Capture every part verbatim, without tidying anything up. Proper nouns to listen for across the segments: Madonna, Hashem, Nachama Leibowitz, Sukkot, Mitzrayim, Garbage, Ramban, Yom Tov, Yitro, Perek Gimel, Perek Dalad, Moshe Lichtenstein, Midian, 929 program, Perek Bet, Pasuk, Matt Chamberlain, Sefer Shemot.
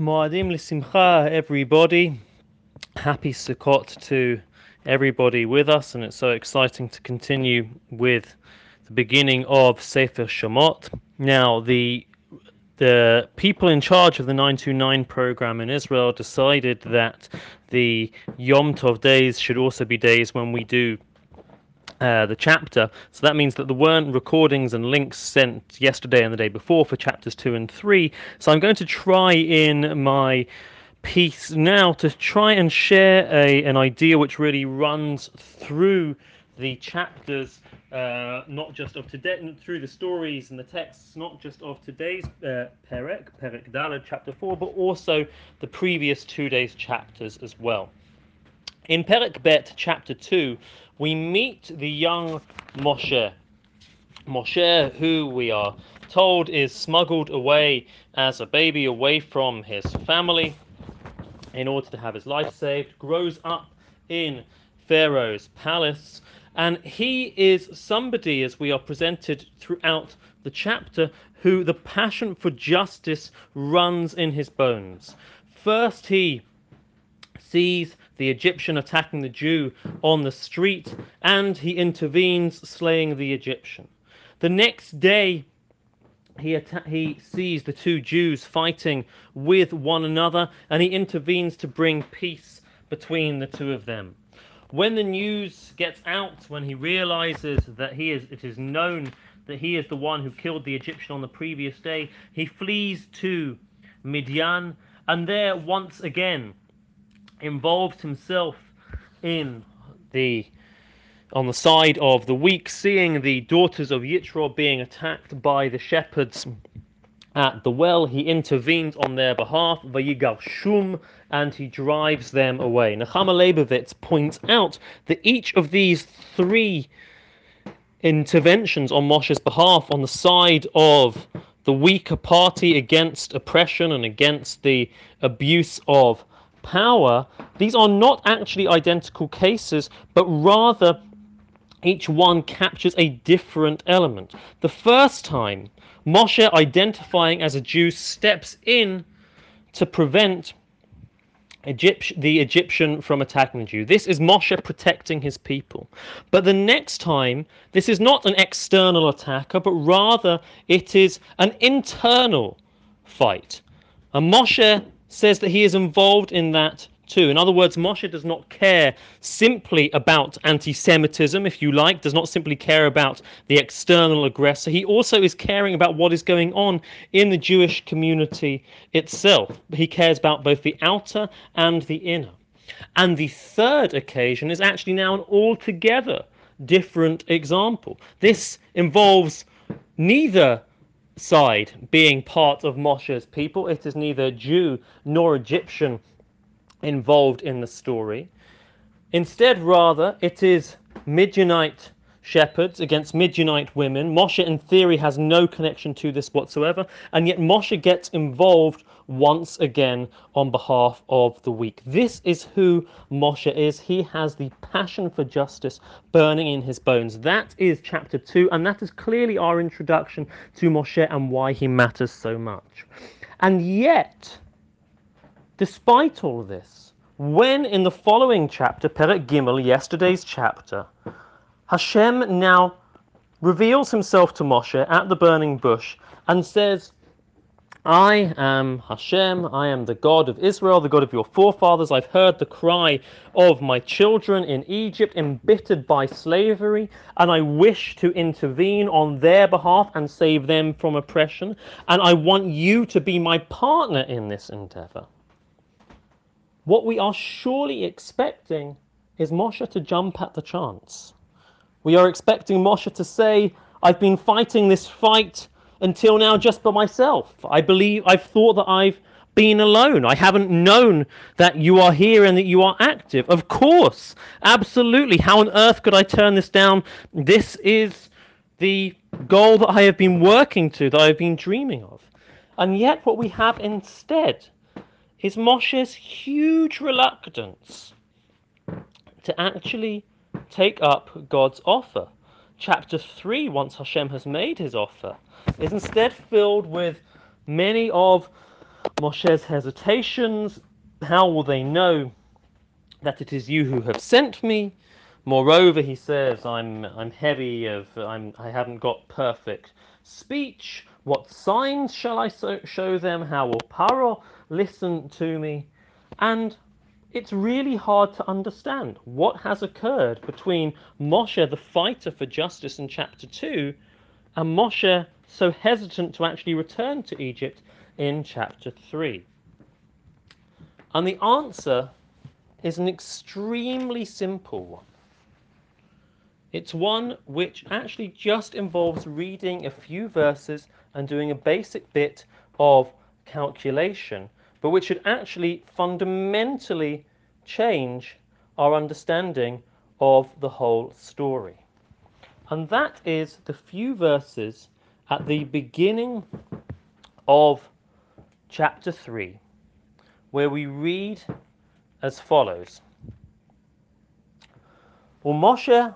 Moadim l'simcha, everybody. Happy Sukkot to everybody with us, and it's so exciting to continue with the beginning of Sefer Shemot. Now, the the people in charge of the nine two nine program in Israel decided that the Yom Tov days should also be days when we do Uh, the chapter, so that means that there weren't recordings and links sent yesterday and the day before for chapters two and three. So I'm going to try in my piece now to try and share a an idea which really runs through the chapters, uh, not just of today, through the stories and the texts, not just of today's uh, Perek, Perek Dalad, chapter four, but also the previous two days' chapters as well. In Perek Bet, chapter two, we meet the young Moshe. Moshe, who we are told is smuggled away as a baby, away from his family, in order to have his life saved, grows up in Pharaoh's palace, and he is somebody, as we are presented throughout the chapter, who the passion for justice runs in his bones. First, he sees the Egyptian attacking the Jew on the street, and he intervenes, slaying the Egyptian. The next day, he atta- he sees the two Jews fighting with one another, and he intervenes to bring peace between the two of them. When the news gets out, when he realizes that he is, it is known that he is the one who killed the Egyptian on the previous day, he flees to Midian, and there once again involved himself in the on the side of the weak, seeing the daughters of Yitro being attacked by the shepherds at the well. He intervenes on their behalf, Vayigarshum, and he drives them away. Nachama Leibowitz points out that each of these three interventions on Moshe's behalf, on the side of the weaker party against oppression and against the abuse of power, these are not actually identical cases, but rather each one captures a different element. The first time, Moshe, identifying as a Jew, steps in to prevent Egypt- the Egyptian from attacking the Jew. This is Moshe protecting his people. But the next time, this is not an external attacker, but rather it is an internal fight. And Moshe says that he is involved in that too. In other words, Moshe does not care simply about anti-Semitism, if you like, does not simply care about the external aggressor. He also is caring about what is going on in the Jewish community itself. He cares about both the outer and the inner. And the third occasion is actually now an altogether different example. This involves neither side being part of Moshe's people. It is neither Jew nor Egyptian involved in the story. Instead, rather, it is Midianite shepherds against Midianite women. Moshe, in theory, has no connection to this whatsoever, and yet Moshe gets involved once again on behalf of the weak. This is who Moshe is. He has the passion for justice burning in his bones. That is chapter two, and that is clearly our introduction to Moshe and why he matters so much. And yet, despite all this, when in the following chapter, Perek Gimel, yesterday's chapter, Hashem now reveals himself to Moshe at the burning bush and says, "I am Hashem, I am the God of Israel, the God of your forefathers. I've heard the cry of my children in Egypt, embittered by slavery, and I wish to intervene on their behalf and save them from oppression, and I want you to be my partner in this endeavor." What we are surely expecting is Moshe to jump at the chance. We are expecting Moshe to say, "I've been fighting this fight until now just by myself. I believe, I've thought that I've been alone. I haven't known that you are here and that you are active. Of course, absolutely. How on earth could I turn this down? This is the goal that I have been working to, that I have been dreaming of." And yet what we have instead is Moshe's huge reluctance to actually take up God's offer. Chapter three, once Hashem has made his offer, is instead filled with many of Moshe's hesitations. How will they know that it is you who have sent me? Moreover, he says, I'm I'm heavy of I'm I haven't got perfect speech. What signs shall I so, show them? How will Paro listen to me? And it's really hard to understand what has occurred between Moshe, the fighter for justice in chapter two, and Moshe, so hesitant to actually return to Egypt, in chapter three. And the answer is an extremely simple one. It's one which actually just involves reading a few verses and doing a basic bit of calculation, but which should actually fundamentally change our understanding of the whole story. And that is the few verses at the beginning of chapter three, where we read as follows. Well, Moshe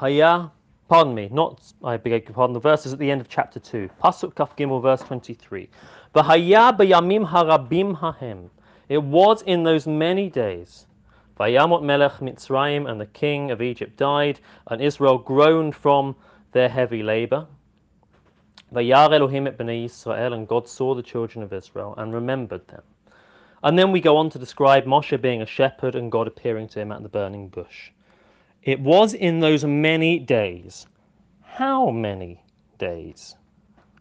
Haya, pardon me, not, I beg your pardon, the verse is at the end of chapter two. Pasuk Kaf Gimel, verse twenty-three. V'haya b'yamim harabim hahem. It was in those many days. V'yamot melech Mitzrayim, and the king of Egypt died, and Israel groaned from their heavy labor. V'yar Elohim et b'nei Yisrael, and God saw the children of Israel and remembered them. And then we go on to describe Moshe being a shepherd and God appearing to him at the burning bush. It was in those many days. How many days?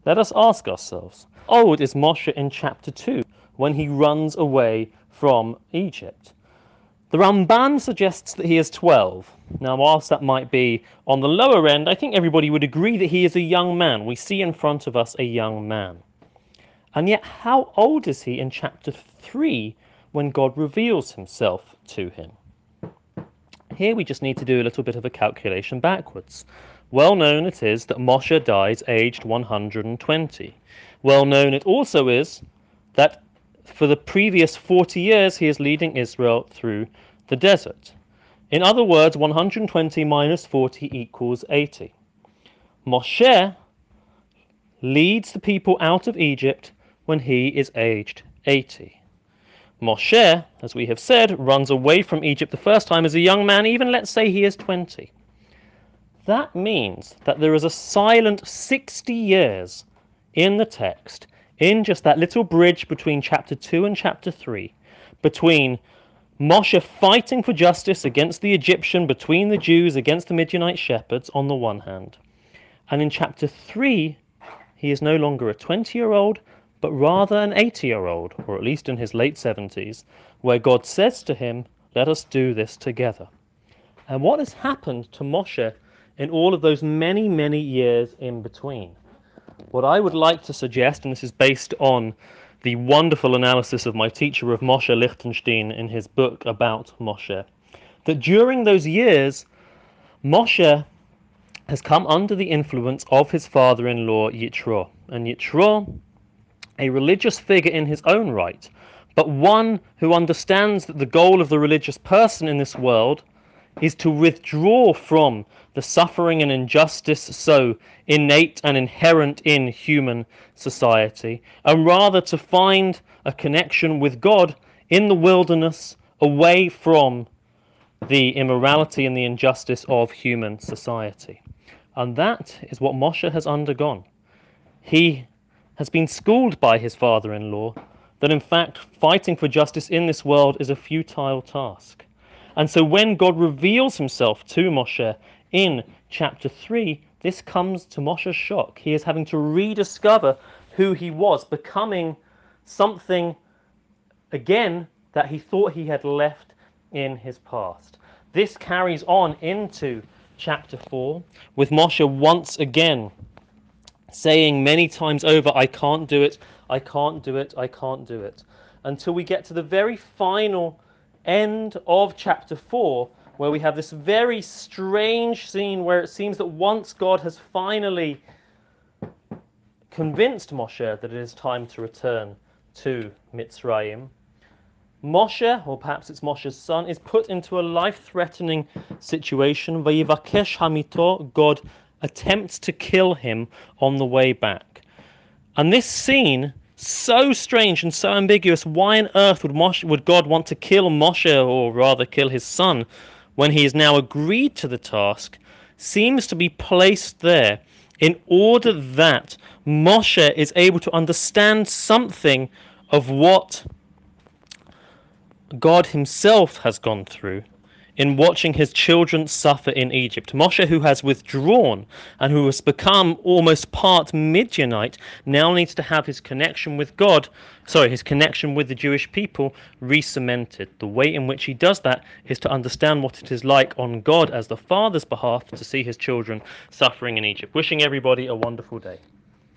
Let us ask ourselves. Oh, it is Moshe in chapter two, when he runs away from Egypt. The Ramban suggests that he is twelve. Now, whilst that might be on the lower end, I think everybody would agree that he is a young man. We see in front of us a young man. And yet, how old is he in chapter three when God reveals himself to him? Here we just need to do a little bit of a calculation backwards. Well known it is that Moshe dies aged one hundred twenty. Well known it also is that for the previous forty years he is leading Israel through the desert. In other words, one hundred twenty minus forty equals eighty. Moshe leads the people out of Egypt when he is aged eighty. Moshe, as we have said, runs away from Egypt the first time as a young man, even let's say he is twenty. That means that there is a silent sixty years in the text, in just that little bridge between chapter two and chapter three, between Moshe fighting for justice against the Egyptian, between the Jews, against the Midianite shepherds on the one hand. And in chapter three, he is no longer a twenty-year-old, but rather an eighty-year-old, or at least in his late seventies, where God says to him, let us do this together. And what has happened to Moshe in all of those many, many years in between? What I would like to suggest, and this is based on the wonderful analysis of my teacher of Moshe Lichtenstein in his book about Moshe, that during those years, Moshe has come under the influence of his father-in-law, Yitro. And Yitro, a religious figure in his own right, but one who understands that the goal of the religious person in this world is to withdraw from the suffering and injustice so innate and inherent in human society, and rather to find a connection with God in the wilderness, away from the immorality and the injustice of human society. And that is what Moshe has undergone. He has been schooled by his father-in-law that in fact fighting for justice in this world is a futile task. And so when God reveals himself to Moshe in chapter three, this comes to Moshe's shock. He is having to rediscover who he was, becoming something again that he thought he had left in his past. This carries on into chapter four, with Moshe once again saying many times over, I can't do it, I can't do it, I can't do it, until we get to the very final end of chapter four, where we have this very strange scene where it seems that once God has finally convinced Moshe that it is time to return to Mitzrayim, Moshe, or perhaps it's Moshe's son, is put into a life-threatening situation. Vayivakesh hamito, God attempts to kill him on the way back. And this scene so strange and so ambiguous. Why on earth would Moshe, would God want to kill Moshe, or rather kill his son, when he has now agreed to the task, seems to be placed there in order that Moshe is able to understand something of what God himself has gone through in watching his children suffer in Egypt. Moshe, who has withdrawn and who has become almost part Midianite, now needs to have his connection with God, sorry, his connection with the Jewish people re-cemented. The way in which he does that is to understand what it is like on God as the Father's behalf to see his children suffering in Egypt. Wishing everybody a wonderful day.